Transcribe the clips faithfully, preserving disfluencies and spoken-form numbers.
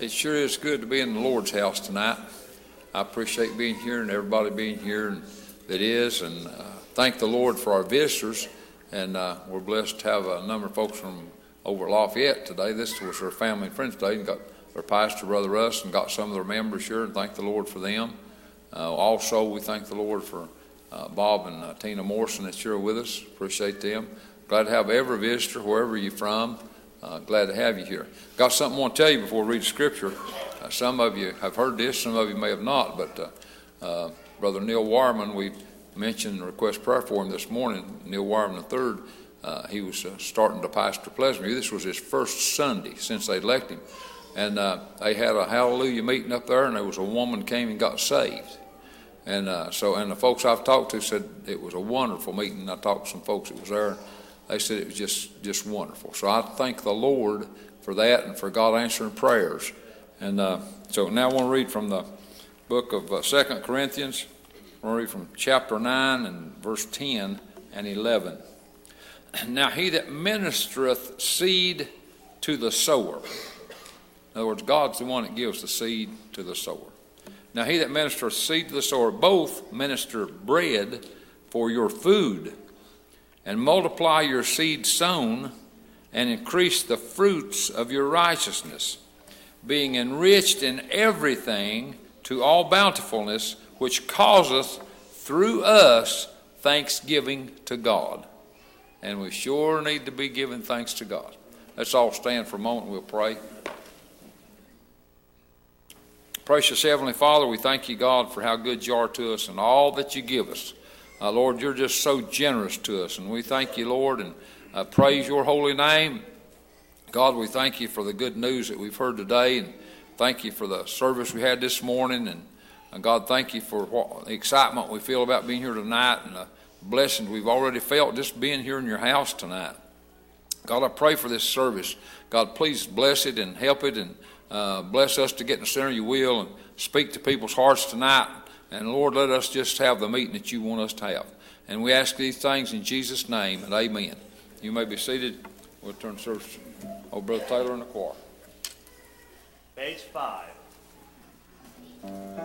It sure is good to be in the Lord's house tonight. I appreciate being here and everybody being here and that is, and uh, thank the Lord for our visitors. And uh, we're blessed to have a number of folks from over at Lafayette today. This was their family and friends day, and got their pastor, Brother Russ, and got some of their members here, and thank the Lord for them. Uh, also, we thank the Lord for uh, Bob and uh, Tina Morrison that's here with us. Appreciate them. Glad to have every visitor, wherever you're from. Uh, glad to have you here. Got something I want to tell you before we read Scripture. Uh, some of you have heard this, some of you may have not, but uh, uh, Brother Neil Wireman, we mentioned request prayer for him this morning. Neil Wireman the third, uh, he was uh, starting to pastor Pleasantview. This was his first Sunday since they elected him. And uh, they had a hallelujah meeting up there, and there was a woman came and got saved. And uh, so, and the folks I've talked to said it was a wonderful meeting. I talked to some folks that was there. They said it was just, just wonderful. So I thank the Lord for that and for God answering prayers. And uh, so now I want to read from the book of uh, Second Corinthians. I want to read from chapter nine and verse ten and eleven. Now he that ministereth seed to the sower. In other words, God's the one that gives the seed to the sower. Now he that ministereth seed to the sower, both minister bread for your food, and multiply your seed sown, and increase the fruits of your righteousness, being enriched in everything to all bountifulness, which causeth through us thanksgiving to God. And we sure need to be giving thanks to God. Let's all stand for a moment and we'll pray. Precious Heavenly Father, we thank you, God, for how good you are to us and all that you give us. Uh, Lord, you're just so generous to us, and we thank you, Lord, and uh, praise your holy name. God, we thank you for the good news that we've heard today, and thank you for the service we had this morning, and, and God, thank you for what, the excitement we feel about being here tonight and the blessings we've already felt just being here in your house tonight. God, I pray for this service. God, please bless it and help it, and uh, bless us to get in the center of your will and speak to people's hearts tonight. And Lord, let us just have the meeting that you want us to have. And we ask these things in Jesus' name, and amen. You may be seated. We'll turn to service. Oh, Brother Taylor and the choir. Page five. Thank you.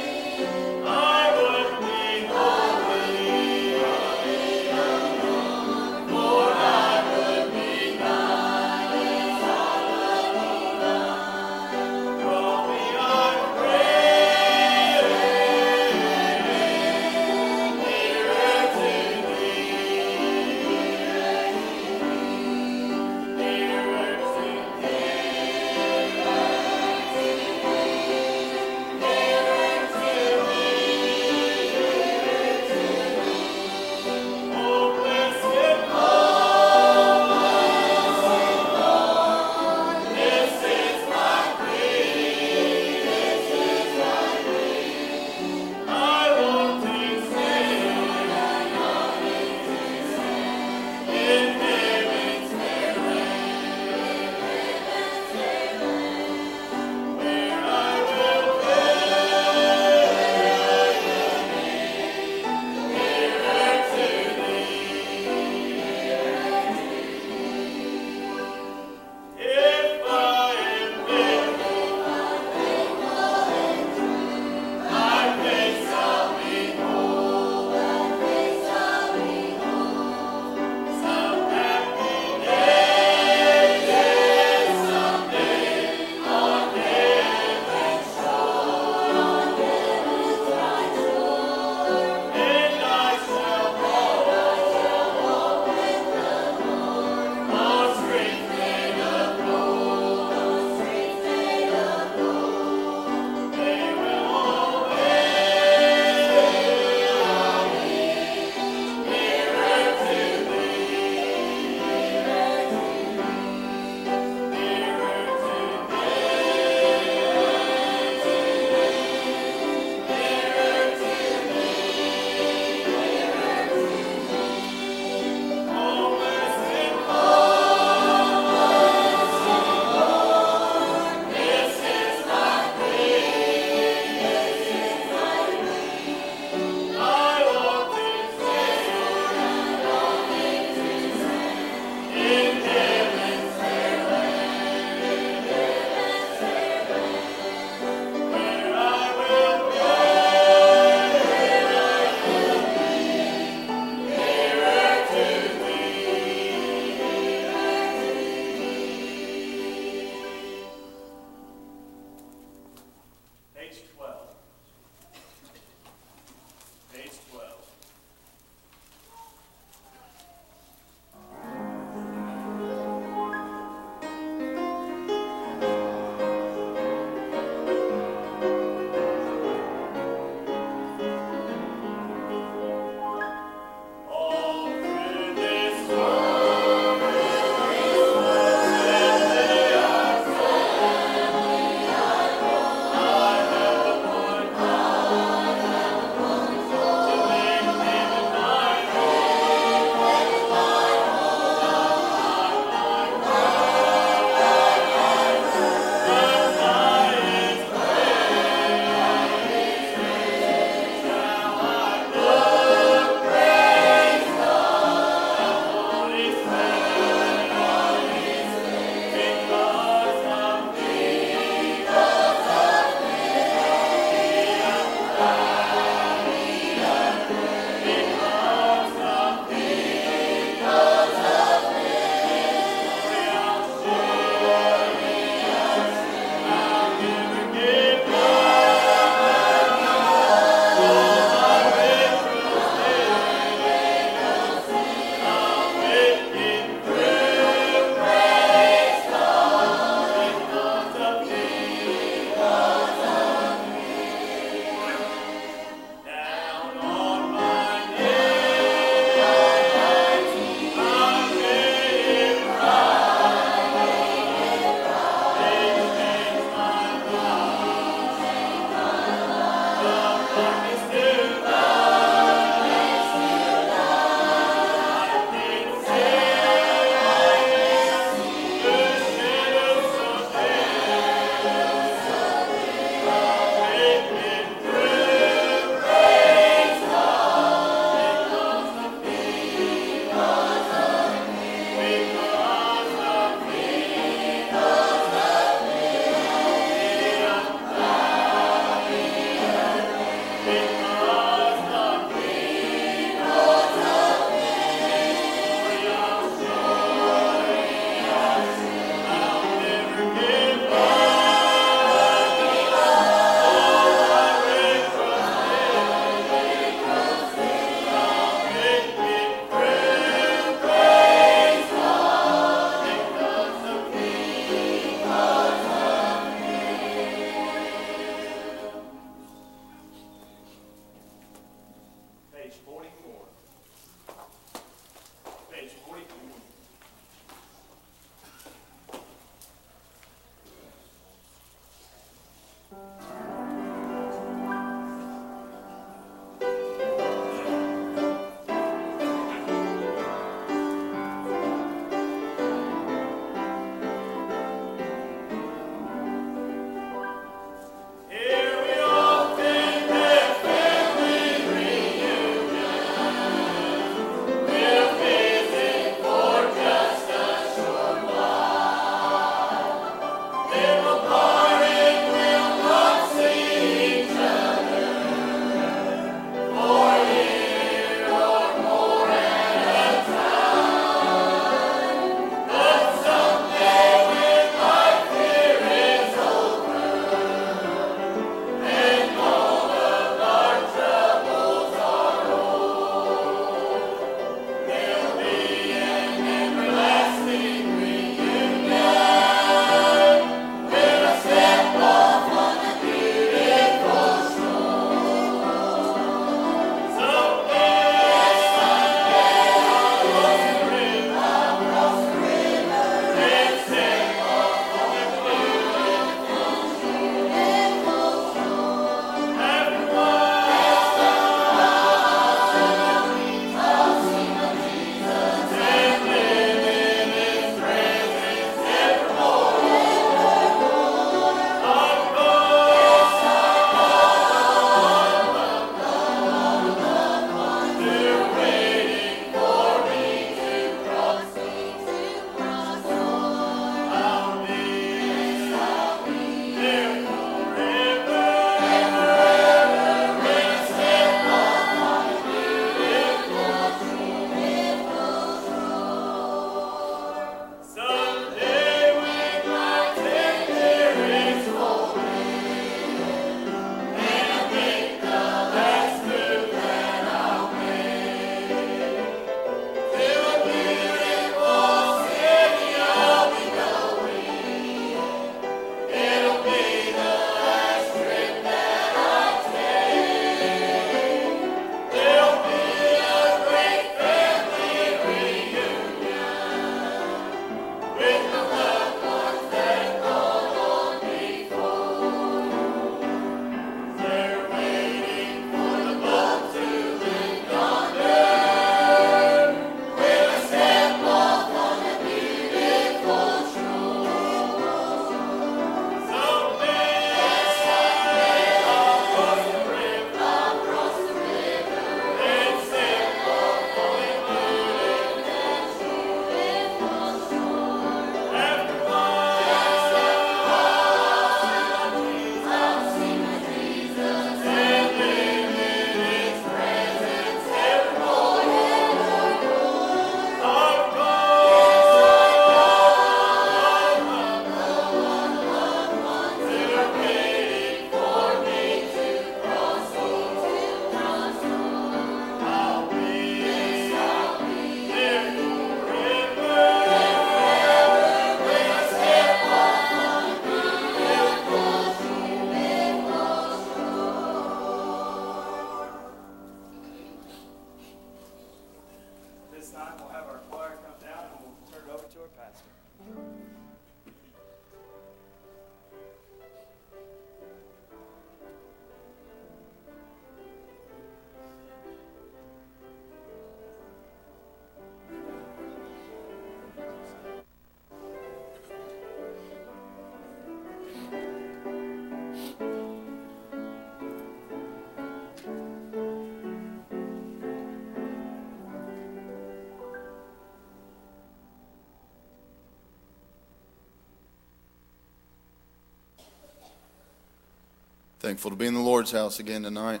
Thankful to be in the Lord's house again tonight.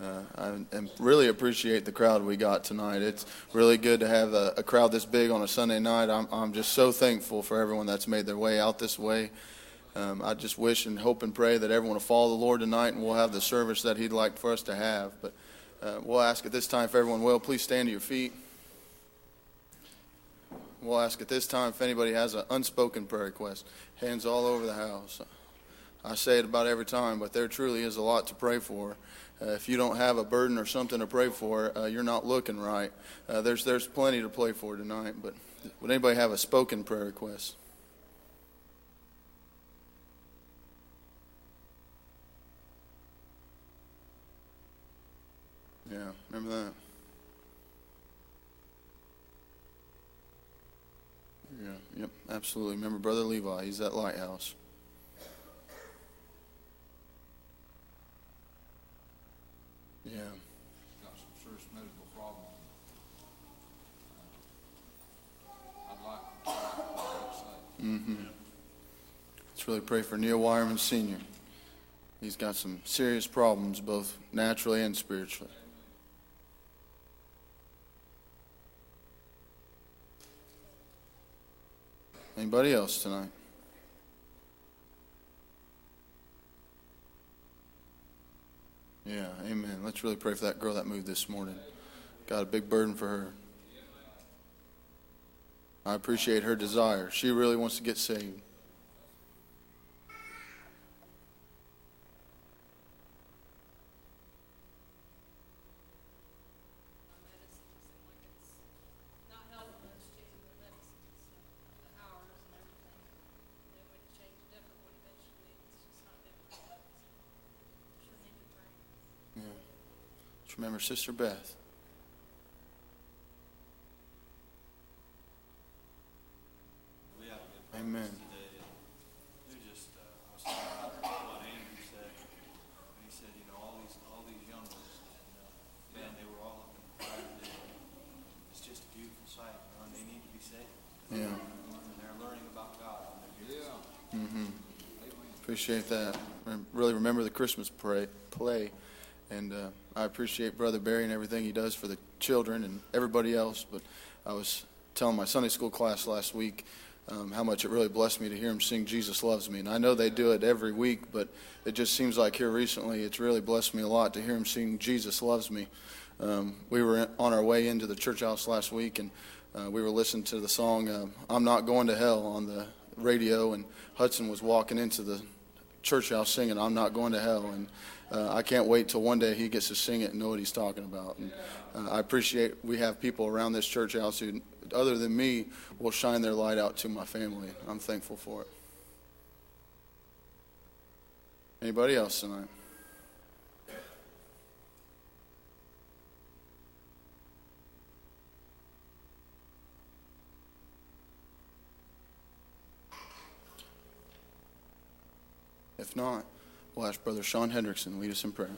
Uh, I really appreciate the crowd we got tonight. It's really good to have a, a crowd this big on a Sunday night. I'm, I'm just so thankful for everyone that's made their way out this way. Um, I just wish and hope and pray that everyone will follow the Lord tonight, and we'll have the service that He'd like for us to have. But uh, we'll ask at this time if everyone will, please stand to your feet. We'll ask at this time if anybody has an unspoken prayer request. Hands all over the house. I say it about every time, but there truly is a lot to pray for. Uh, if you don't have a burden or something to pray for, uh, you're not looking right. Uh, there's there's plenty to pray for tonight, but would anybody have a spoken prayer request? Yeah, remember that. Yeah, yep, absolutely. Remember Brother Levi, he's at Lighthouse. Yeah. He's got some serious medical problems. Uh, I'd like to say. Mm-hmm. Yeah. Let's really pray for Neil Wireman Senior He's got some serious problems, both naturally and spiritually. Anybody else tonight? Yeah, amen. Let's really pray for that girl that moved this morning. Got a big burden for her. I appreciate her desire. She really wants to get saved. Remember Sister Beth. We had a good breakfast today. It was just, uh, I was talking about what Andrew said. And he said, you know, all these all these young ones, and, uh, man, they were all up in the fire today. It's just a beautiful sight. You know, they need to be saved. Yeah. And they're learning about God. Yeah. Mm-hmm. Appreciate that. Really remember the Christmas play. play. And uh, I appreciate Brother Barry and everything he does for the children and everybody else. But I was telling my Sunday school class last week um, how much it really blessed me to hear him sing Jesus Loves Me. And I know they do it every week, but it just seems like here recently it's really blessed me a lot to hear him sing Jesus Loves Me. Um, we were on our way into the church house last week, and uh, we were listening to the song uh, I'm Not Going to Hell on the radio. And Hudson was walking into the church house singing I'm Not Going to Hell. And Uh, I can't wait till one day he gets to sing it and know what he's talking about. And uh, I appreciate we have people around this church house who, other than me, will shine their light out to my family. I'm thankful for it. Anybody else tonight? If not, we'll ask Brother Sean Hendrickson lead us in prayer.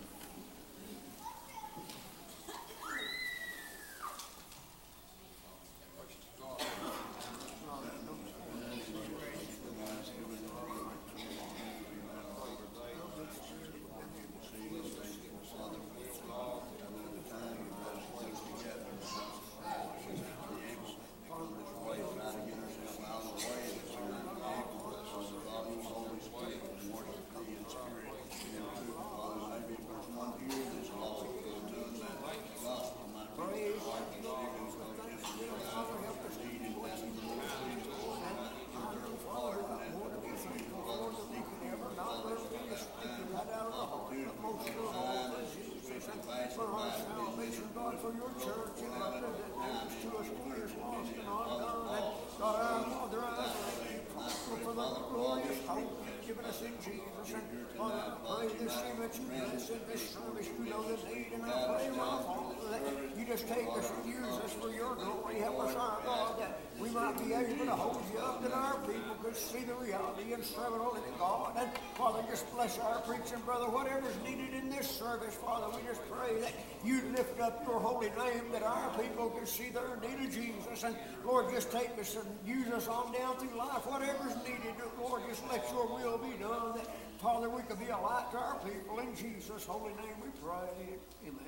blessing, Jesus, and on our praise this evening, you bless in this service, you know the need, and I pray, my Father, that you just take us and use us for your glory. Help us, our God, that we might be able to hold you up, that our people could see the reality and serve it only to God. And Father, just bless our preaching, brother, whatever's needed in this service, Father, we just pray that you lift up your holy name, that our people can see their need of Jesus. And Lord, just take us and use us on down through life, whatever's needed, Lord, just let your will be done, that, Father, we can be a light to our people. In Jesus' holy name we pray, amen.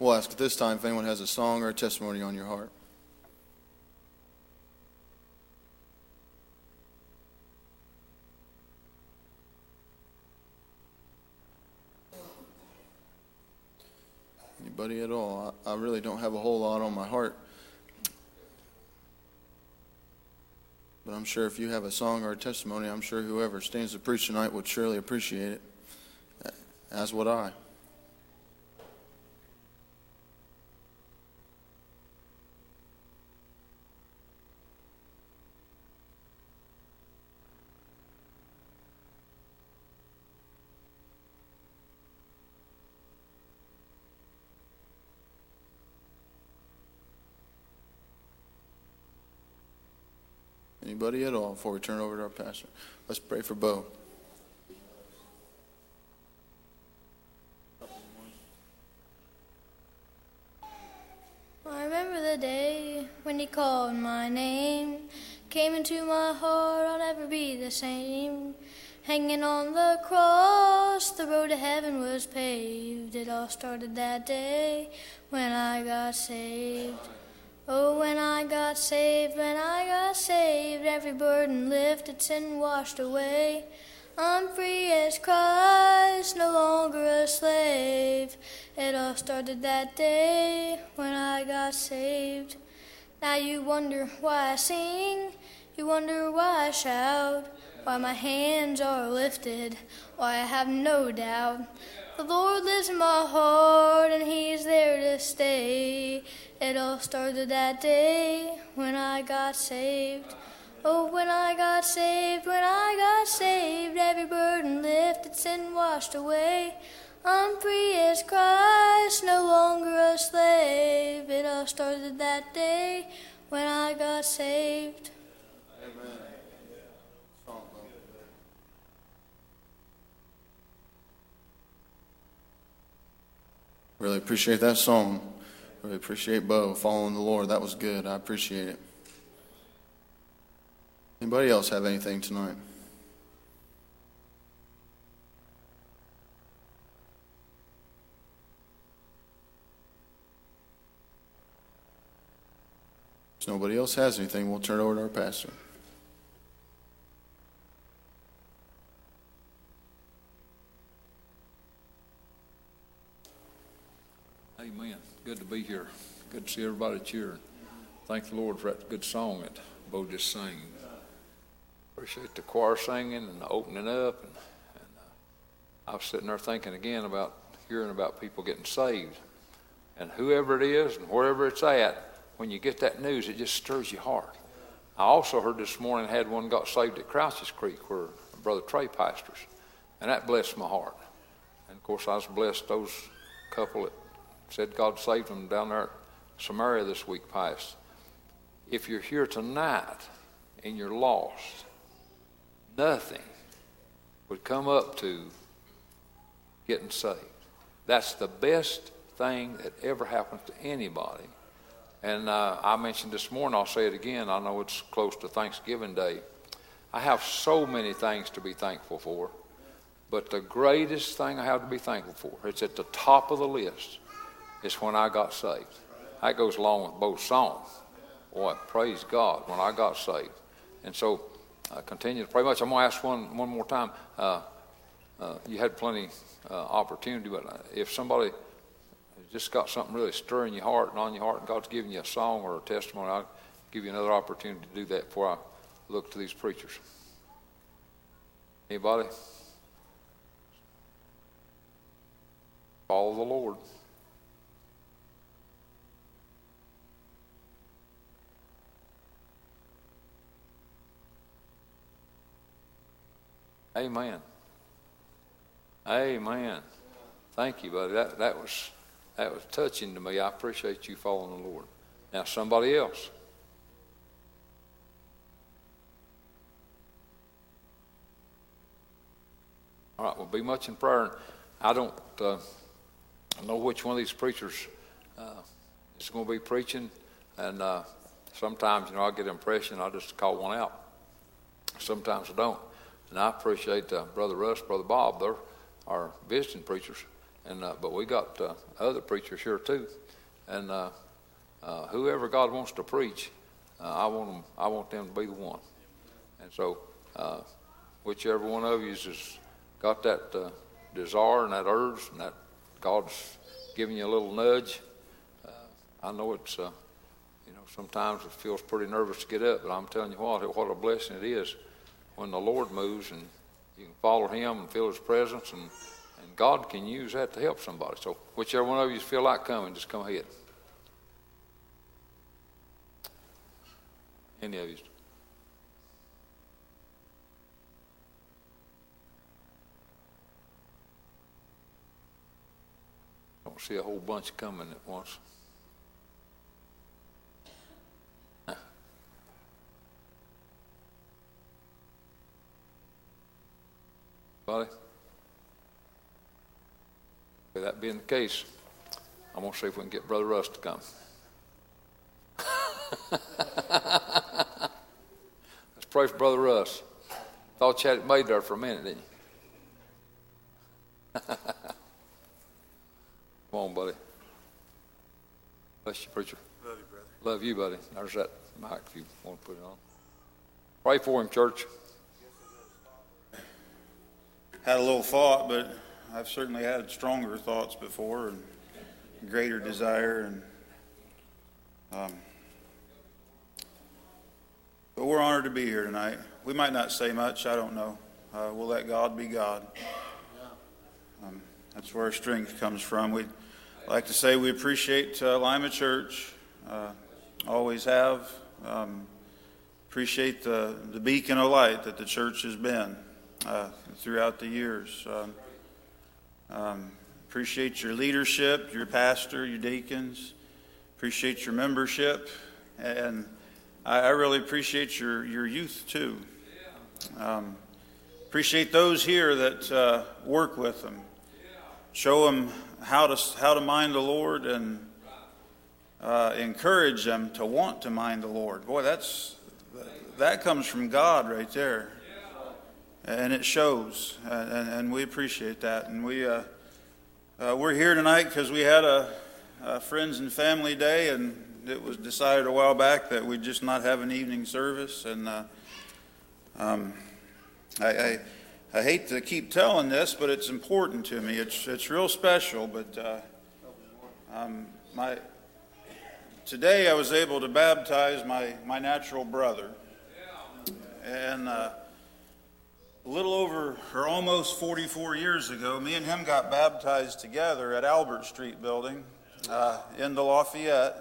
We'll ask at this time if anyone has a song or a testimony on your heart. Anybody at all? I, I really don't have a whole lot on my heart. But I'm sure if you have a song or a testimony, I'm sure whoever stands to preach tonight would surely appreciate it, as would I. Anybody at all before we turn over to our pastor? Let's pray for Bo. I remember the day when you called my name, came into my heart, I'll never be the same. Hanging on the cross, the road to heaven was paved. It all started that day when I got saved. Oh, when I got saved, when I got saved, every burden lifted, sin washed away. I'm free as Christ, no longer a slave. It all started that day when I got saved. Now you wonder why I sing, you wonder why I shout, why my hands are lifted, why I have no doubt. The Lord lives in my heart and he's there to stay. It all started that day when I got saved. Oh, when I got saved, when I got saved, every burden lifted, sin washed away. I'm free as Christ, no longer a slave. It all started that day when I got saved. Amen. Really appreciate that song. Really appreciate Bo following the Lord. That was good. I appreciate it. Anybody else have anything tonight? If nobody else has anything, we'll turn it over to our pastor. Amen. Good to be here. Good to see everybody cheering. Thank the Lord for that good song that Bo just sang. Appreciate the choir singing and opening up. And, and uh, I was sitting there thinking again about hearing about people getting saved. And whoever it is and wherever it's at, when you get that news, it just stirs your heart. I also heard this morning had one got saved at Crouch's Creek where Brother Trey pastors. And that blessed my heart. And, of course, I was blessed those couple that said God saved them down there at Samaria this week past. If you're here tonight and you're lost, nothing would come up to getting saved. That's the best thing that ever happens to anybody. And uh, I mentioned this morning, I'll say it again, I know it's close to Thanksgiving Day. I have so many things to be thankful for, but the greatest thing I have to be thankful for, it's at the top of the list, it's when I got saved. That goes along with both songs. Boy, praise God, when I got saved. And so I continue to pray much. I'm going to ask one one more time. Uh, uh, you had plenty uh, opportunity, but if somebody just got something really stirring your heart and on your heart, and God's giving you a song or a testimony, I'll give you another opportunity to do that before I look to these preachers. Anybody? all of the Lord. Amen. Amen. Thank you, buddy. That that was that was touching to me. I appreciate you following the Lord. Now somebody else. All right, we'll be much in prayer. I don't uh, know which one of these preachers uh, is going to be preaching, and uh, sometimes you know I get an impression I just call one out. Sometimes I don't. And I appreciate uh, Brother Russ, Brother Bob, they're our visiting preachers, and uh, but we got uh, other preachers here too. And uh, uh, whoever God wants to preach, uh, I want them. I want them to be the one. And so, uh, whichever one of you has got that uh, desire and that urge, and that God's giving you a little nudge, uh, I know it's. Uh, you know, sometimes it feels pretty nervous to get up, but I'm telling you what, what a blessing it is when the Lord moves and you can follow him and feel his presence, and, and God can use that to help somebody. So whichever one of you feel like coming, just come ahead. Any of you. Don't see a whole bunch coming at once. With that being the case, I'm going to see if we can get Brother Russ to come. Let's pray for Brother Russ. Thought you had it made there for a minute, didn't you? Come on, buddy. Bless you, preacher. Love you, brother. Love you, buddy. There's that mic if you want to put it on. Pray for him, church. Had a little thought, but I've certainly had stronger thoughts before and greater desire. And um, but we're honored to be here tonight. We might not say much. I don't know. Uh, we'll let God be God. Um, that's where our strength comes from. We'd like to say we appreciate uh, Lima Church. Uh, always have. Um, appreciate the, the beacon of light that the church has been. Uh, throughout the years. Um, um, appreciate your leadership, your pastor, your deacons. Appreciate your membership. And I, I really appreciate your, your youth, too. Um, appreciate those here that uh, work with them. Show them how to, how to mind the Lord, and uh, encourage them to want to mind the Lord. Boy, that's that comes from God right there. And it shows, and, and we appreciate that. And we, uh, uh, we're here tonight because we had a, a friends and family day, and it was decided a while back that we'd just not have an evening service. And uh, um, I, I, I hate to keep telling this, but it's important to me. It's it's real special. But uh, um, my today I was able to baptize my, my natural brother, and. Uh, A little over, or almost forty-four years ago, me and him got baptized together at Albert Street Building uh, in the Lafayette.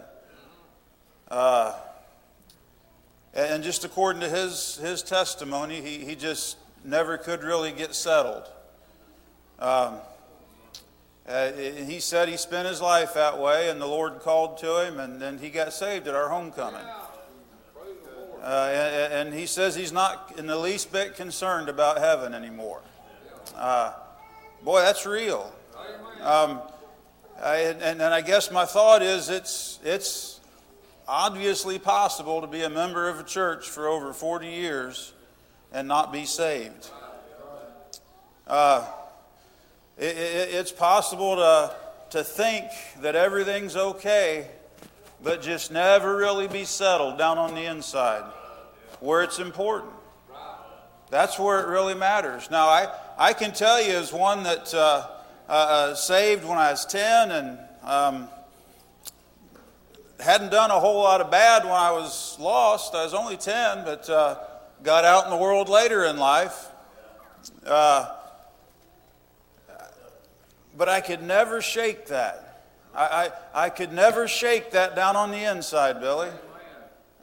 Uh, and just according to his his testimony, he, he just never could really get settled. Um, uh, he said he spent his life that way, and the Lord called to him, and then he got saved at our homecoming. Uh, and, and he says he's not in the least bit concerned about heaven anymore. Uh, boy, that's real. Um, I, and, and I guess my thought is it's it's obviously possible to be a member of a church for over forty years and not be saved. Uh, it, it, it's possible to to think that everything's okay, but just never really be settled down on the inside where it's important. That's where it really matters. Now, I, I can tell you as one that uh, uh, saved when I was ten and um, hadn't done a whole lot of bad when I was lost. I was only ten, but uh, got out in the world later in life. Uh, but I could never shake that. I, I, I could never shake that down on the inside, Billy.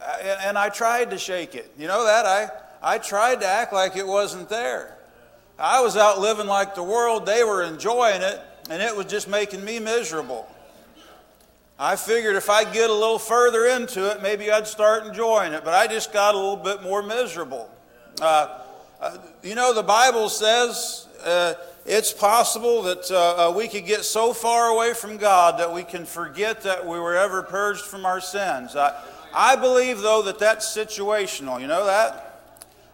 I, and I tried to shake it. You know that? I, I tried to act like it wasn't there. I was out living like the world. They were enjoying it, and it was just making me miserable. I figured if I get a little further into it, maybe I'd start enjoying it. But I just got a little bit more miserable. Uh, uh, you know, the Bible says uh, it's possible that uh, uh, we could get so far away from God that we can forget that we were ever purged from our sins. I, I believe, though, that that's situational. You know that?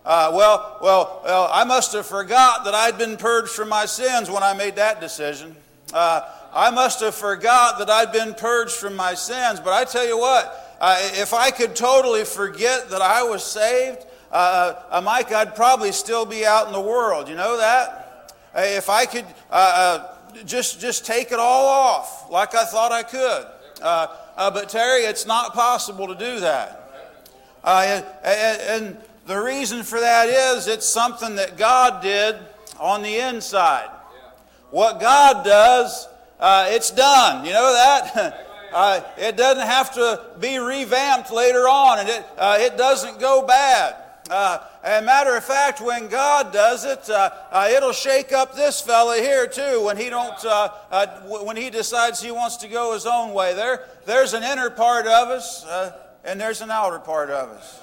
Uh, well, well, well, I must have forgot that I'd been purged from my sins when I made that decision. Uh, I must have forgot that I'd been purged from my sins. But I tell you what, uh, if I could totally forget that I was saved, uh, uh, Mike, I'd probably still be out in the world. You know that? Uh, if I could uh, uh, just just take it all off like I thought I could. Uh, uh, but Terry, it's not possible to do that. Uh, and... and The reason for that is it's something that God did on the inside. What God does, uh, it's done. You know that? uh, it doesn't have to be revamped later on, and it uh, it doesn't go bad. Uh, as a matter of fact, when God does it, uh, uh, it'll shake up this fella here too. When he don't, uh, uh, when he decides he wants to go his own way, there there's an inner part of us, uh, and there's an outer part of us.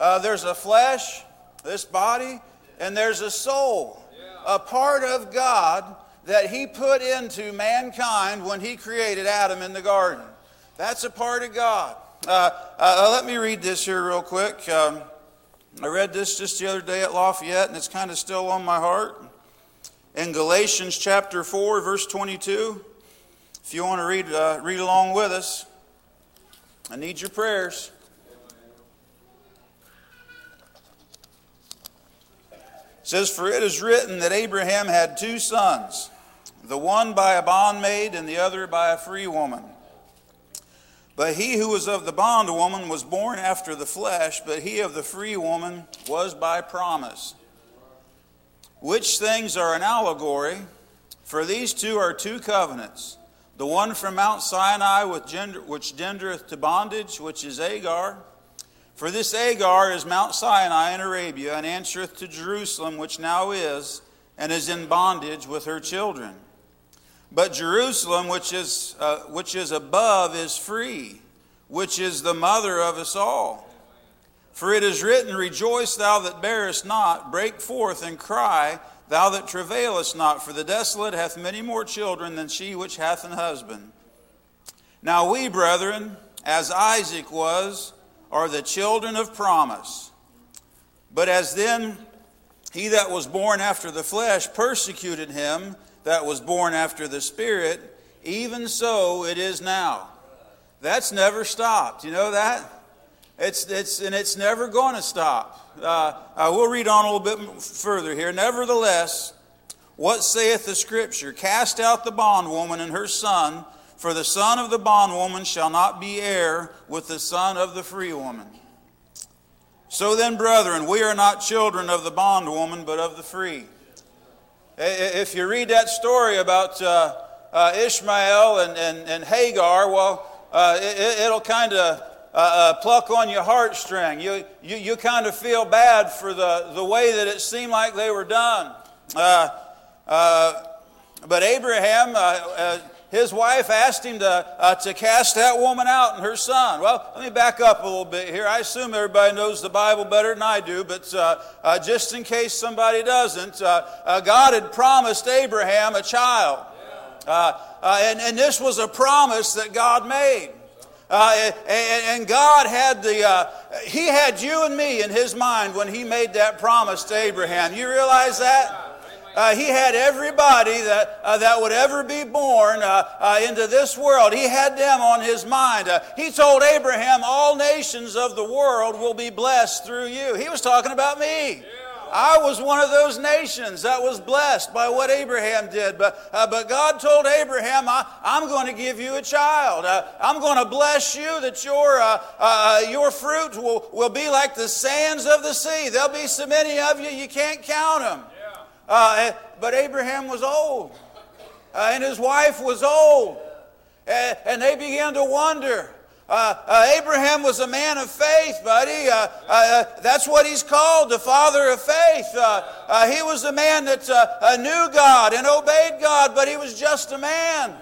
Uh, there's a flesh, this body, and there's a soul, a part of God that he put into mankind when he created Adam in the garden. That's a part of God. Uh, uh, let me read this here real quick. Um, I read this just the other day at Lafayette, and it's kind of still on my heart. In Galatians chapter four, verse twenty-two, if you want to read, uh, read along with us, I need your prayers. It says, "For it is written that Abraham had two sons, the one by a bondmaid and the other by a free woman. But he who was of the bondwoman was born after the flesh, but he of the free woman was by promise. Which things are an allegory, for these two are two covenants, the one from Mount Sinai which gendereth to bondage, which is Agar. For this Agar is Mount Sinai in Arabia, and answereth to Jerusalem, which now is, and is in bondage with her children. But Jerusalem, which is uh, which is above, is free, which is the mother of us all. For it is written, Rejoice, thou that bearest not, break forth and cry, thou that travailest not, for the desolate hath many more children than she which hath an husband. Now we, brethren, as Isaac was, are the children of promise. But as then he that was born after the flesh persecuted him that was born after the spirit, even so it is now." That's never stopped. You know that? It's it's and it's never going to stop. Uh, uh, we'll read on a little bit further here. "Nevertheless, what saith the Scripture? Cast out the bondwoman and her son, for the son of the bondwoman shall not be heir with the son of the free woman. So then, brethren, we are not children of the bondwoman, but of the free." If you read that story about uh, uh, Ishmael and, and, and Hagar, well, uh, it, it'll kind of uh, uh, pluck on your heartstring. You you, you kind of feel bad for the, the way that it seemed like they were done. Uh, uh, but Abraham... Uh, uh, His wife asked him to uh, to cast that woman out and her son. Well, let me back up a little bit here. I assume everybody knows the Bible better than I do, but uh, uh, just in case somebody doesn't, uh, uh, God had promised Abraham a child. Uh, uh, and, and this was a promise that God made. Uh, and, and God had the, uh, he had you and me in his mind when he made that promise to Abraham. You realize that? Uh, he had everybody that uh, that would ever be born uh, uh, into this world. He had them on his mind. Uh, he told Abraham, all nations of the world will be blessed through you. He was talking about me. Yeah. I was one of those nations that was blessed by what Abraham did. But uh, but God told Abraham, I, I'm going to give you a child. Uh, I'm going to bless you that your uh, uh, your fruit will, will be like the sands of the sea. There'll be so many of you, you can't count them. Uh, but Abraham was old. uh, and his wife was old. Uh, and they began to wonder. Uh, uh, Abraham was a man of faith, buddy. Uh, uh, that's what he's called, the father of faith. Uh, uh, he was the man that uh, uh, knew God and obeyed God, but he was just a man.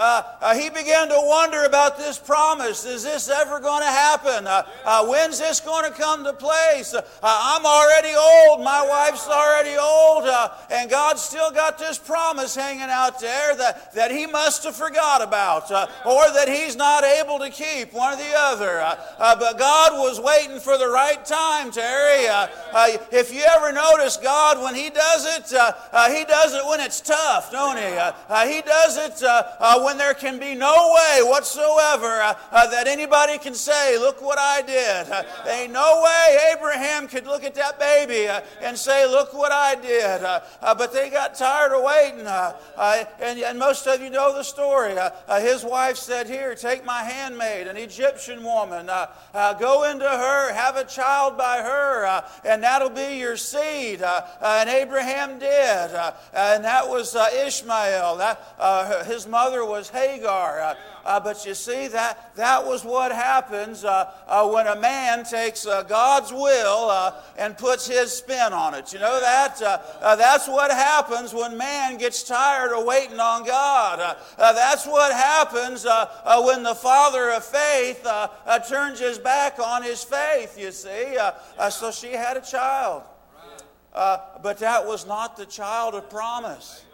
Uh, uh, he began to wonder about this promise. Is this ever going to happen? Uh, uh, when's this going to come to place? Uh, I'm already old. My wife's already old. Uh, and God's still got this promise hanging out there that, that he must have forgot about uh, or that he's not able to keep, one or the other. Uh, uh, but God was waiting for the right time, Terry. Uh, uh, if you ever notice God, when he does it, uh, uh, he does it when it's tough, don't he? Uh, uh, he does it uh, uh, when When there can be no way whatsoever uh, uh, that anybody can say, look what I did. Uh, there ain't no way Abraham could look at that baby uh, and say, look what I did. Uh, uh, but they got tired of waiting. Uh, uh, and, and most of you know the story. Uh, uh, his wife said, here, take my handmaid, an Egyptian woman. Uh, uh, go into her, have a child by her, uh, and that'll be your seed. Uh, uh, and Abraham did. Uh, and that was uh, Ishmael. That, uh, his mother was was Hagar. Uh, uh, but you see, that, that was what happens uh, uh, when a man takes uh, God's will uh, and puts his spin on it. You know that? Uh, uh, that's what happens when man gets tired of waiting on God. Uh, uh, that's what happens uh, uh, when the father of faith uh, uh, turns his back on his faith, you see. Uh, uh, so she had a child. Uh, but that was not the child of promise.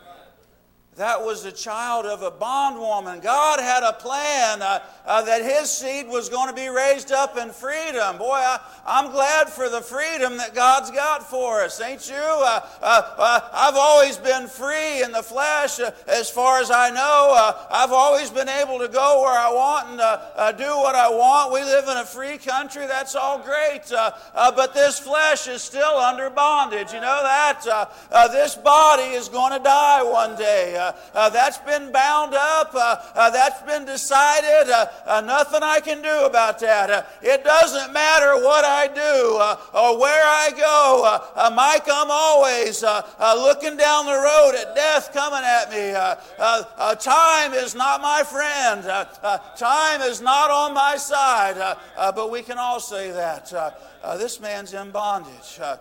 That was the child of a bondwoman. God had a plan uh, uh, that his seed was going to be raised up in freedom. Boy, I, I'm glad for the freedom that God's got for us, ain't you? Uh, uh, uh, I've always been free in the flesh, uh, as far as I know. Uh, I've always been able to go where I want and uh, uh, do what I want. We live in a free country. That's all great. Uh, uh, but this flesh is still under bondage. You know that? Uh, uh, this body is going to die one day. Uh, Uh, uh, that's been bound up. Uh, uh, that's been decided. Uh, uh, nothing I can do about that. Uh, it doesn't matter what I do uh, or where I go. Uh, uh, Mike, I'm always uh, uh, looking down the road at death coming at me. Uh, uh, uh, time is not my friend. Uh, uh, time is not on my side. Uh, uh, but we can all say that. Uh, uh, this man's in bondage. Uh,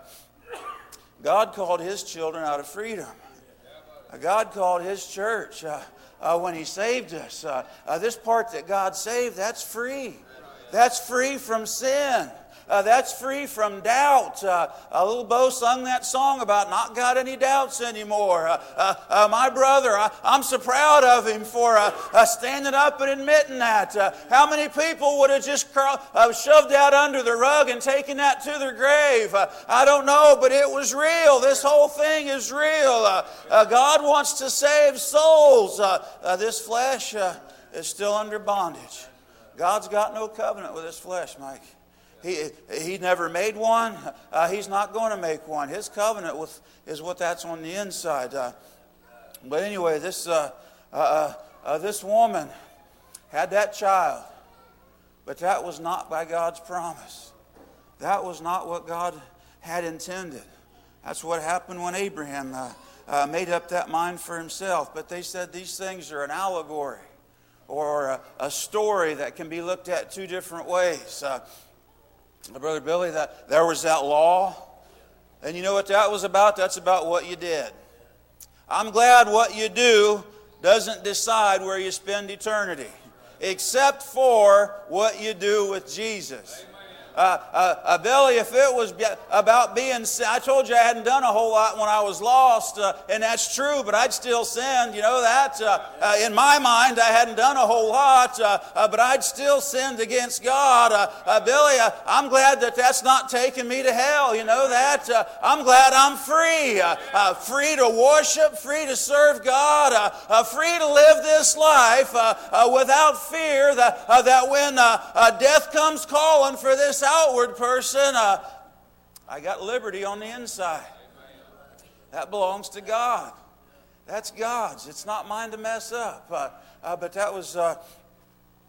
God called his children out of freedom. God called his church uh, uh, when he saved us. Uh, uh, this part that God saved, that's free. That's free from sin. Uh, that's free from doubt. Uh, uh, little Bo sung that song about not got any doubts anymore. Uh, uh, uh, my brother, I, I'm so proud of him for uh, uh, standing up and admitting that. Uh, how many people would have just cr- uh, shoved that under the rug and taken that to their grave? Uh, I don't know, but it was real. This whole thing is real. Uh, uh, God wants to save souls. Uh, uh, this flesh uh, is still under bondage. God's got no covenant with this flesh, Mike. He he never made one. Uh, he's not going to make one. His covenant with is what that's on the inside. Uh, but anyway, this uh, uh, uh, this woman had that child, but that was not by God's promise. That was not what God had intended. That's what happened when Abraham uh, uh, made up that mind for himself. But they said these things are an allegory or a, a story that can be looked at two different ways. Uh, Brother Billy, that there was that law. And you know what that was about? That's about what you did. I'm glad what you do doesn't decide where you spend eternity, except for what you do with Jesus. Uh, uh, uh, Billy, if it was be- about being sin, I told you I hadn't done a whole lot when I was lost, uh, and that's true, but I'd still sinned, you know that? Uh, uh, in my mind, I hadn't done a whole lot, uh, uh, but I'd still sinned against God. Uh, uh, Billy, uh, I'm glad that that's not taking me to hell, you know that? Uh, I'm glad I'm free, uh, uh, free to worship, free to serve God, uh, uh, free to live this life uh, uh, without fear that, uh, that when uh, uh, death comes calling for this outward person, uh, I got liberty on the inside. That belongs to God. That's God's. It's not mine to mess up. Uh, uh, but that was uh,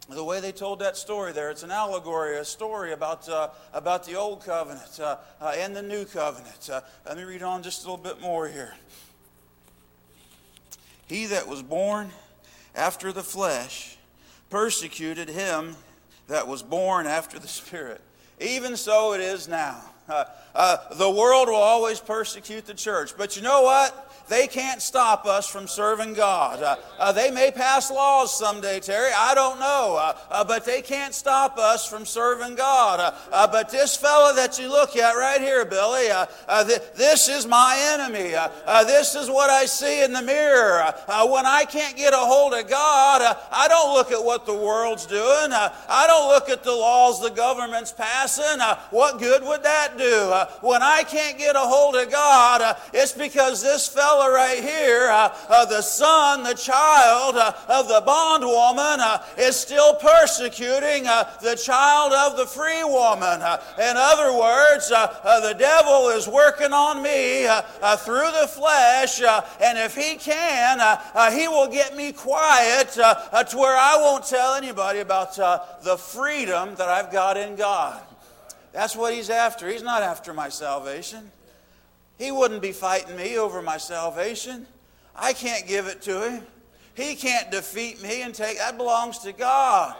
the way they told that story there. It's an allegory, a story about uh, about the old covenant uh, uh, and the new covenant. Uh, let me read on just a little bit more here. He that was born after the flesh persecuted him that was born after the Spirit. Even so it is now. Uh, uh, the world will always persecute the church. But you know what? They can't stop us from serving God. Uh, uh, they may pass laws someday, Terry. I don't know. Uh, uh, but they can't stop us from serving God. Uh, uh, but this fellow that you look at right here, Billy, uh, uh, th- this is my enemy. Uh, uh, this is what I see in the mirror. Uh, uh, when I can't get a hold of God, uh, I don't look at what the world's doing. Uh, I don't look at the laws the government's passing. Uh, what good would that do? Uh, when I can't get a hold of God, uh, it's because this fellow right here, uh, uh, the son, the child uh, of the bondwoman uh, is still persecuting uh, the child of the free woman. Uh, in other words, uh, uh, the devil is working on me uh, uh, through the flesh, uh, and if he can, uh, uh, he will get me quiet uh, uh, to where I won't tell anybody about uh, the freedom that I've got in God. That's what he's after. He's not after my salvation. He wouldn't be fighting me over my salvation. I can't give it to him. He can't defeat me and take, that belongs to God.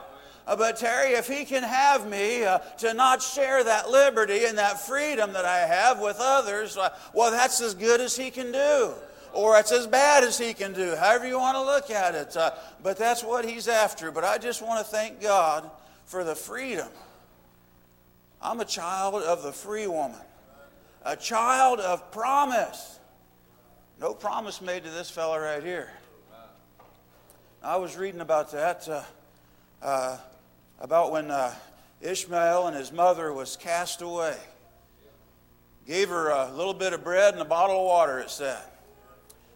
Uh, but Terry, if he can have me uh, to not share that liberty and that freedom that I have with others, uh, well, that's as good as he can do. Or it's as bad as he can do, however you want to look at it. Uh, but that's what he's after. But I just want to thank God for the freedom. I'm a child of the free woman. A child of promise. No promise made to this fella right here. I was reading about that, uh, uh, about when uh, Ishmael and his mother was cast away. Gave her a little bit of bread and a bottle of water, it said.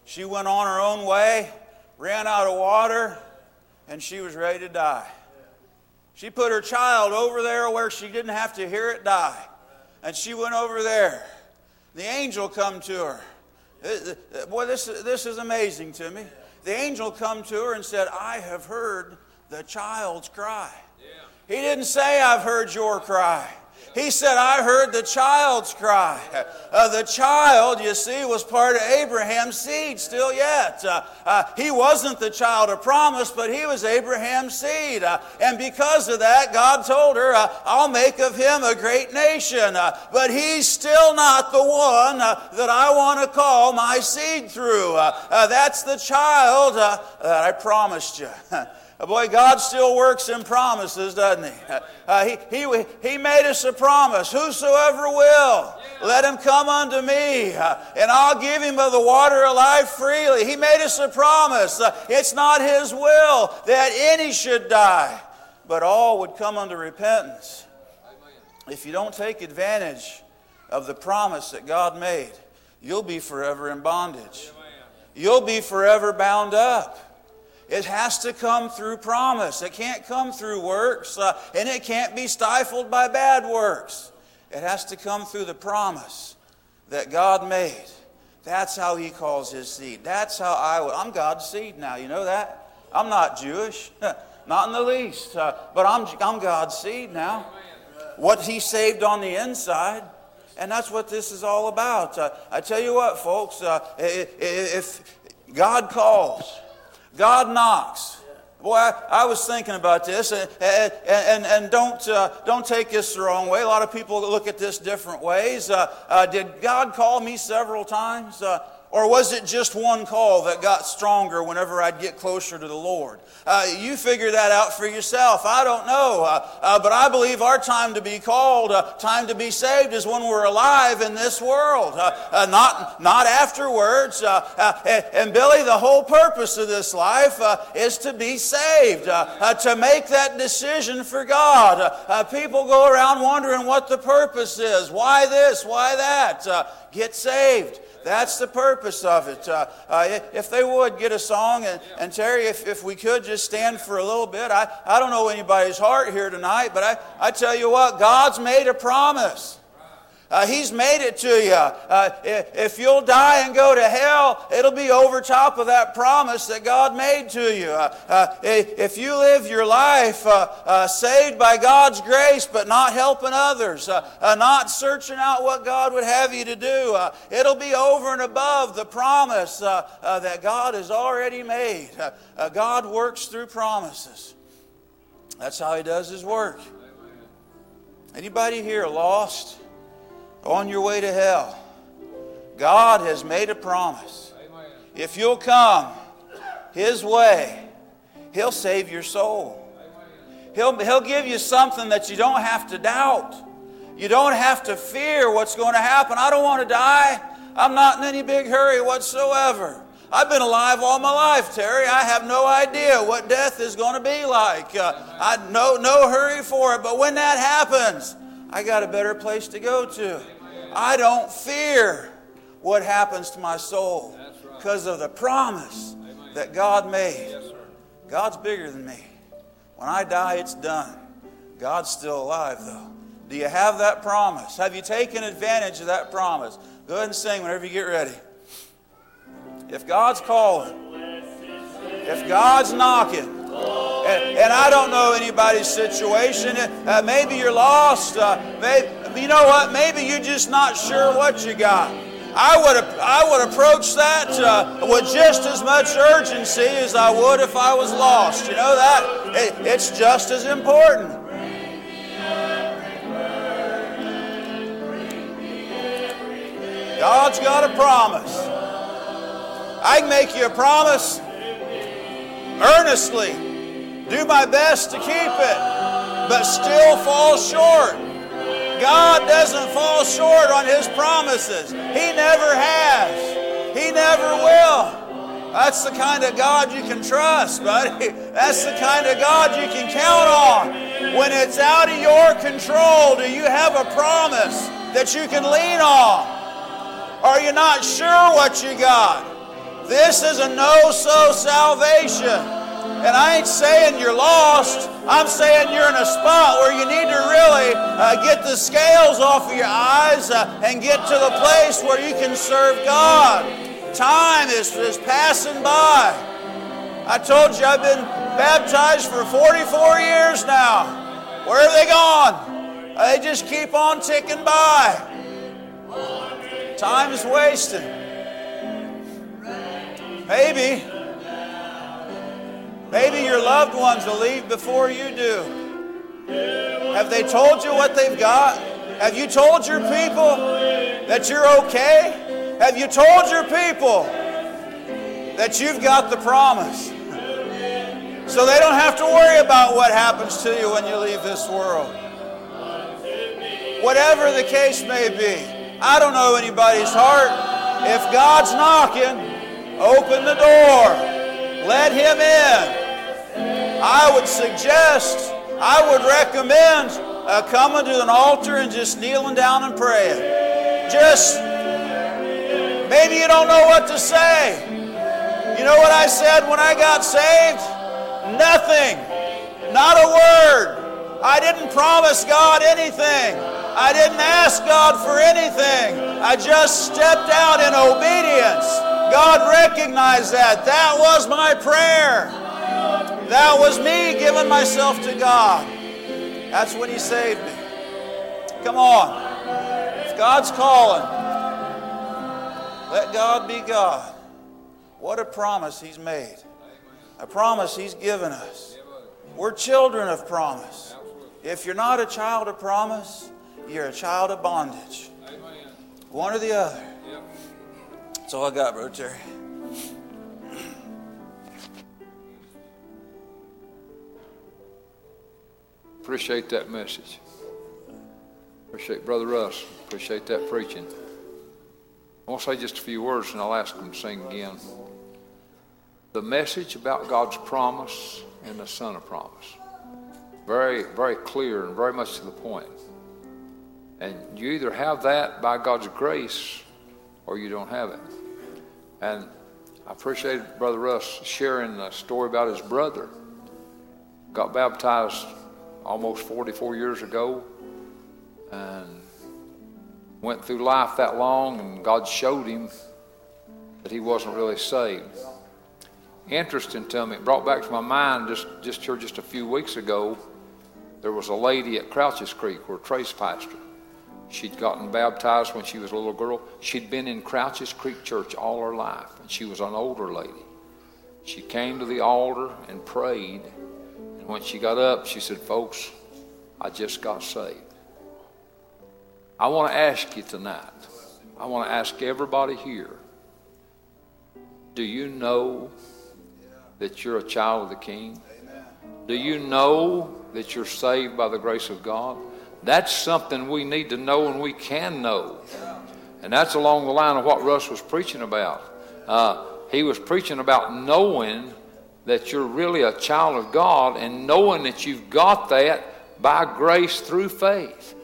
She went on her own way, ran out of water, and she was ready to die. She put her child over there where she didn't have to hear it die. And she went over there. The angel come to her. Boy, this, this is amazing to me. The angel come to her and said, I have heard the child's cry. Yeah. He didn't say, I've heard your cry. He said, I heard the child's cry. Uh, the child, you see, was part of Abraham's seed still yet. Uh, uh, he wasn't the child of promise, but he was Abraham's seed. Uh, and because of that, God told her, uh, I'll make of him a great nation. Uh, but he's still not the one uh, that I want to call my seed through. Uh, uh, that's the child uh, that I promised you. Boy, God still works in promises, doesn't he? Uh, he, he? He made us a promise. Whosoever will, let him come unto me, uh, and I'll give him of the water of life freely. He made us a promise. Uh, it's not his will that any should die, but all would come unto repentance. If you don't take advantage of the promise that God made, you'll be forever in bondage. You'll be forever bound up. It has to come through promise. It can't come through works, uh, and it can't be stifled by bad works. It has to come through the promise that God made. That's how he calls his seed. That's how I would. I'm God's seed now. You know that? I'm not Jewish, not in the least, uh, but I'm, I'm God's seed now. What he saved on the inside. And that's what this is all about. Uh, I tell you what, folks, uh, if God calls, God knocks. Boy, I, I was thinking about this, and and, and, and don't uh, don't take this the wrong way. A lot of people look at this different ways. Uh, uh, did God call me several times? Uh, Or was it just one call that got stronger whenever I'd get closer to the Lord? Uh, you figure that out for yourself. I don't know. Uh, uh, but I believe our time to be called, uh, time to be saved is when we're alive in this world. Uh, uh, not, not afterwards. Uh, uh, and, and Billy, the whole purpose of this life uh, is to be saved. Uh, uh, to make that decision for God. Uh, uh, people go around wondering what the purpose is. Why this? Why that? Uh, get saved. That's the purpose of it. Uh, uh, if they would, get a song. And, and Terry, if, if we could just stand for a little bit. I, I don't know anybody's heart here tonight, but I, I tell you what, God's made a promise. Uh, he's made it to you. Uh, if you'll die and go to hell, it'll be over top of that promise that God made to you. Uh, uh, if you live your life uh, uh, saved by God's grace, but not helping others, uh, uh, not searching out what God would have you to do, uh, it'll be over and above the promise uh, uh, that God has already made. Uh, uh, God works through promises. That's how He does His work. Anybody here lost? On your way to hell, God has made a promise. Amen. If you'll come His way, He'll save your soul. Amen. He'll, he'll give you something that you don't have to doubt. You don't have to fear what's going to happen. I don't want to die. I'm not in any big hurry whatsoever. I've been alive all my life, Terry. I have no idea what death is going to be like. Uh, I no no hurry for it. But when that happens, I got a better place to go to. I don't fear what happens to my soul because of the promise that God made. God's bigger than me. When I die, it's done. God's still alive, though. Do you have that promise? Have you taken advantage of that promise? Go ahead and sing whenever you get ready. If God's calling, if God's knocking, And, and I don't know anybody's situation. Uh, maybe you're lost. Uh, maybe, you know what? Maybe you're just not sure what you got. I would I would approach that uh, with just as much urgency as I would if I was lost. You know that? It, it's just as important. God's got a promise. I can make you a promise earnestly. Do my best to keep it, but still fall short. God doesn't fall short on His promises. He never has. He never will. That's the kind of God you can trust, buddy. That's the kind of God you can count on. When it's out of your control, do you have a promise that you can lean on? Are you not sure what you got? This is a no-so salvation. And I ain't saying you're lost. I'm saying you're in a spot where you need to really uh, get the scales off of your eyes uh, and get to the place where you can serve God. Time is, is passing by. I told you I've been baptized for forty-four years now. Where are they gone? Uh, they just keep on ticking by. Time is wasted. Maybe. Maybe your loved ones will leave before you do. Have they told you what they've got? Have you told your people that you're okay? Have you told your people that you've got the promise? So they don't have to worry about what happens to you when you leave this world. Whatever the case may be, I don't know anybody's heart. If God's knocking, open the door. Let Him in. I would suggest, I would recommend uh, coming to an altar and just kneeling down and praying. Just, maybe you don't know what to say. You know what I said when I got saved? Nothing. Not a word. I didn't promise God anything. I didn't ask God for anything. I just stepped out in obedience. God recognized that. That was my prayer. That was me giving myself to God. That's when He saved me. Come on. If God's calling, let God be God. What a promise He's made. A promise He's given us. We're children of promise. If you're not a child of promise, you're a child of bondage. One or the other. That's all I got, Brother Terry. Appreciate that message. Appreciate Brother Russ. Appreciate that preaching. I want to say just a few words and I'll ask him to sing again. The message about God's promise and the Son of Promise. Very, very clear and very much to the point. And you either have that by God's grace or you don't have it. And I appreciated Brother Russ sharing the story about his brother. Got baptized almost forty-four years ago, and went through life that long, and God showed him that he wasn't really saved. Interesting to me, it brought back to my mind just, just here just a few weeks ago, there was a lady at Crouch's Creek where Trace pastored. She'd gotten baptized when she was a little girl. She'd been in Crouch's Creek Church all her life, and she was an older lady. She came to the altar and prayed, and when she got up, she said, "Folks, I just got saved." I want to ask you tonight, I want to ask everybody here, do you know that you're a child of the King? Do you know that you're saved by the grace of God? That's something we need to know, and we can know. And that's along the line of what Russ was preaching about. Uh, he was preaching about knowing that you're really a child of God and knowing that you've got that by grace through faith.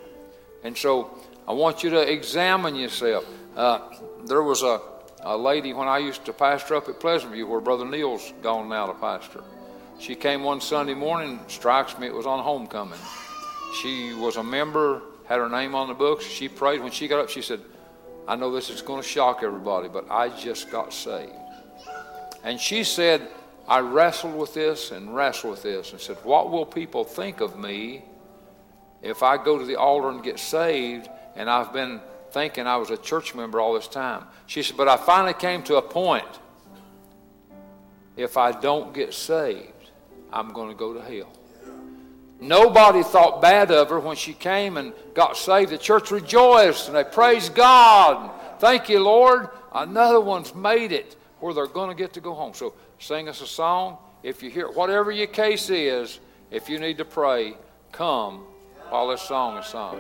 And so I want you to examine yourself. Uh, there was a, a lady when I used to pastor up at Pleasantview where Brother Neil's gone now to pastor. She came one Sunday morning, strikes me it was on homecoming. She was a member, had her name on the books. She prayed. When she got up, she said, "I know this is going to shock everybody, but I just got saved." And she said, "I wrestled with this and wrestled with this and said, what will people think of me if I go to the altar and get saved? And I've been thinking I was a church member all this time." She said, "But I finally came to a point. If I don't get saved, I'm going to go to hell." Nobody thought bad of her when she came and got saved. The church rejoiced and they praised God. Thank you, Lord. Another one's made it where they're going to get to go home. So sing us a song. If you hear, whatever your case is, if you need to pray, come while this song is sung.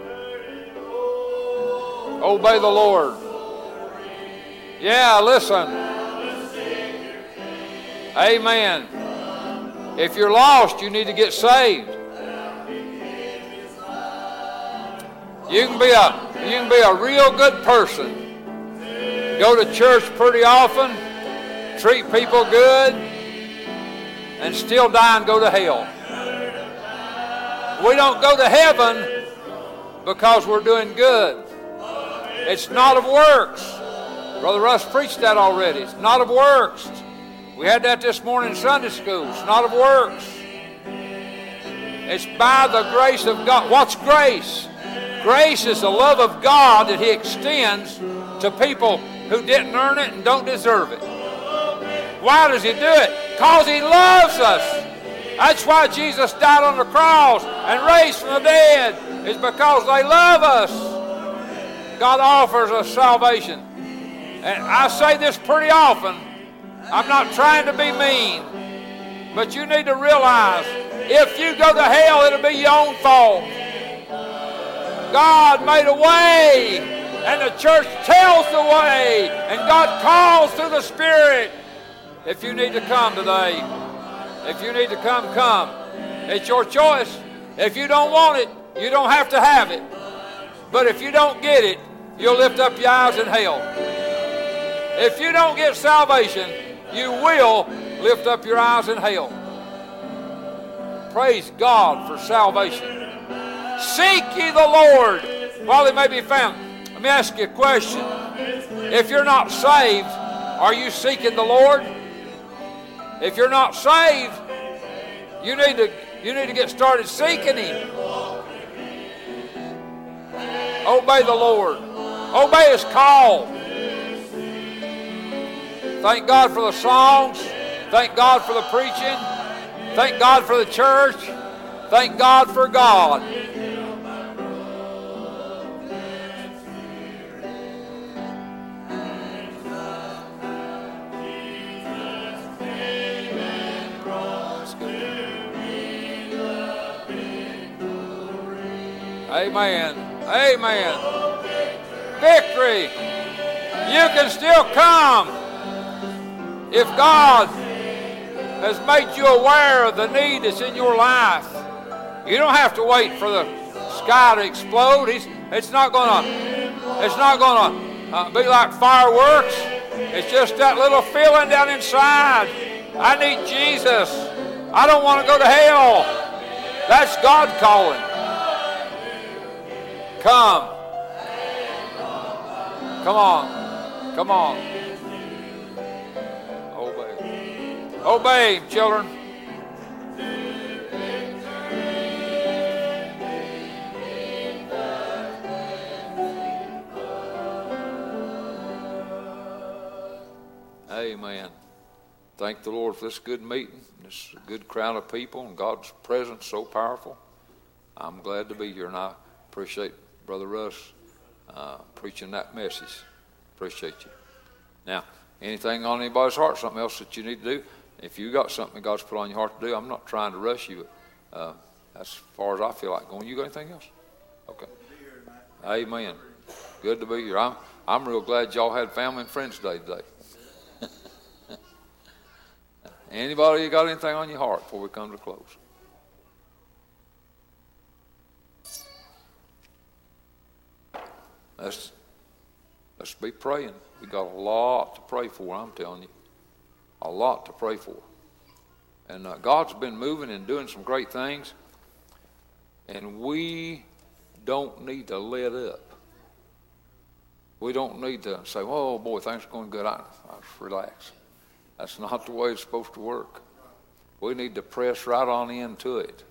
Obey the Lord. Yeah, listen. Amen. If you're lost, you need to get saved. You can be a you can be a real good person. Go to church pretty often, treat people good, and still die and go to hell. We don't go to heaven because we're doing good. It's not of works. Brother Russ preached that already. It's not of works. We had that this morning in Sunday school. It's not of works. It's by the grace of God. What's grace? Grace is the love of God that He extends to people who didn't earn it and don't deserve it. Why does He do it? Because He loves us. That's why Jesus died on the cross and raised from the dead. It's because they love us. God offers us salvation. And I say this pretty often. I'm not trying to be mean. But you need to realize if you go to hell, it'll be your own fault. God made a way, and the church tells the way, and God calls through the Spirit. If you need to come today, if you need to come, come. It's your choice. If you don't want it, you don't have to have it. But if you don't get it, you'll lift up your eyes in hell. If you don't get salvation, you will lift up your eyes in hell. Praise God for salvation. Seek ye the Lord while He may be found. Let me ask you a question. If you're not saved, are you seeking the Lord? If you're not saved, you need to you need to get started seeking Him. Obey the Lord. Obey His call. Thank God for the songs. Thank God for the preaching. Thank God for the church. Thank God for God. Amen. Amen. Victory. You can still come if God has made you aware of the need that's in your life. You don't have to wait for the sky to explode. He's, it's not gonna. It's not gonna uh, be like fireworks. It's just that little feeling down inside. I need Jesus. I don't want to go to hell. That's God calling. Come. Come on. Come on. Obey. Obey, children. Amen. Thank the Lord for this good meeting. This is a good crowd of people, and God's presence so powerful. I'm glad to be here, and I appreciate Brother Russ uh, preaching that message. Appreciate you. Now, anything on anybody's heart, something else that you need to do, if you got something God's put on your heart to do, I'm not trying to rush you. But, uh, as far as I feel like going. You got anything else? Okay. Amen. Good to be here. I'm, I'm real glad y'all had family and friends day today. Anybody, you got anything on your heart before we come to close? Let's, let's be praying. We got a lot to pray for, I'm telling you. A lot to pray for. And uh, God's been moving and doing some great things. And we don't need to let up. We don't need to say, oh, boy, things are going good. I, I just relax. That's not the way it's supposed to work. We need to press right on into it,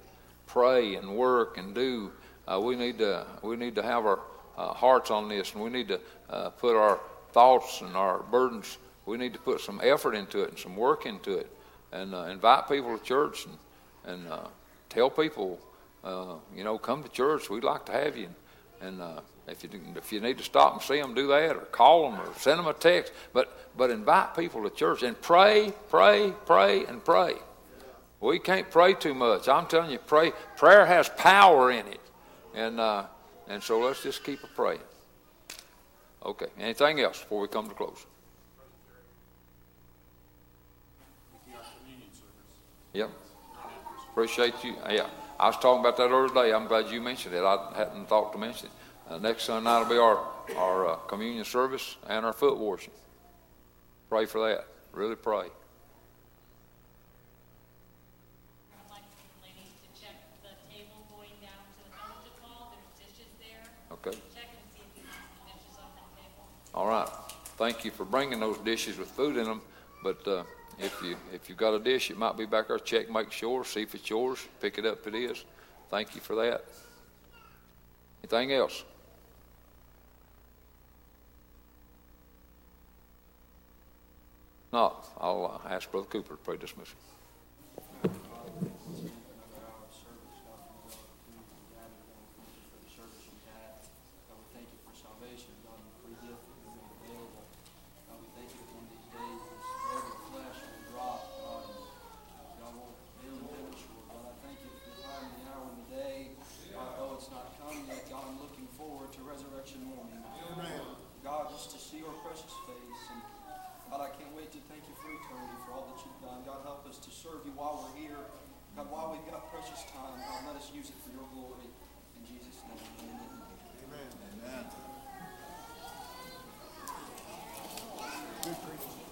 pray and work and do. Uh, we need to we need to have our uh, hearts on this, and we need to uh, put our thoughts and our burdens. We need to put some effort into it and some work into it, and uh, invite people to church and and uh, tell people, uh, you know, come to church. We'd like to have you. And uh, if you if you need to stop and see them, do that, or call them, or send them a text. But but invite people to church and pray, pray, pray, and pray. We can't pray too much. I'm telling you, pray. Prayer has power in it, and uh, and so let's just keep a praying. Okay. Anything else before we come to close? Yep. Appreciate you. Yeah. I was talking about that the other day. I'm glad you mentioned it. I hadn't thought to mention it. Uh, next Sunday night will be our, our uh, communion service and our foot washing. Pray for that. Really pray. I'd like the ladies to check the table going down to the conference hall. There's dishes there. Okay. Check and see if you have dishes on that table. All right. Thank you for bringing those dishes with food in them. But... Uh, If you if you got a dish, it might be back there. Check, make sure, see if it's yours. Pick it up if it is. Thank you for that. Anything else? No, I'll uh, ask Brother Cooper to pray this mission. Good preaching.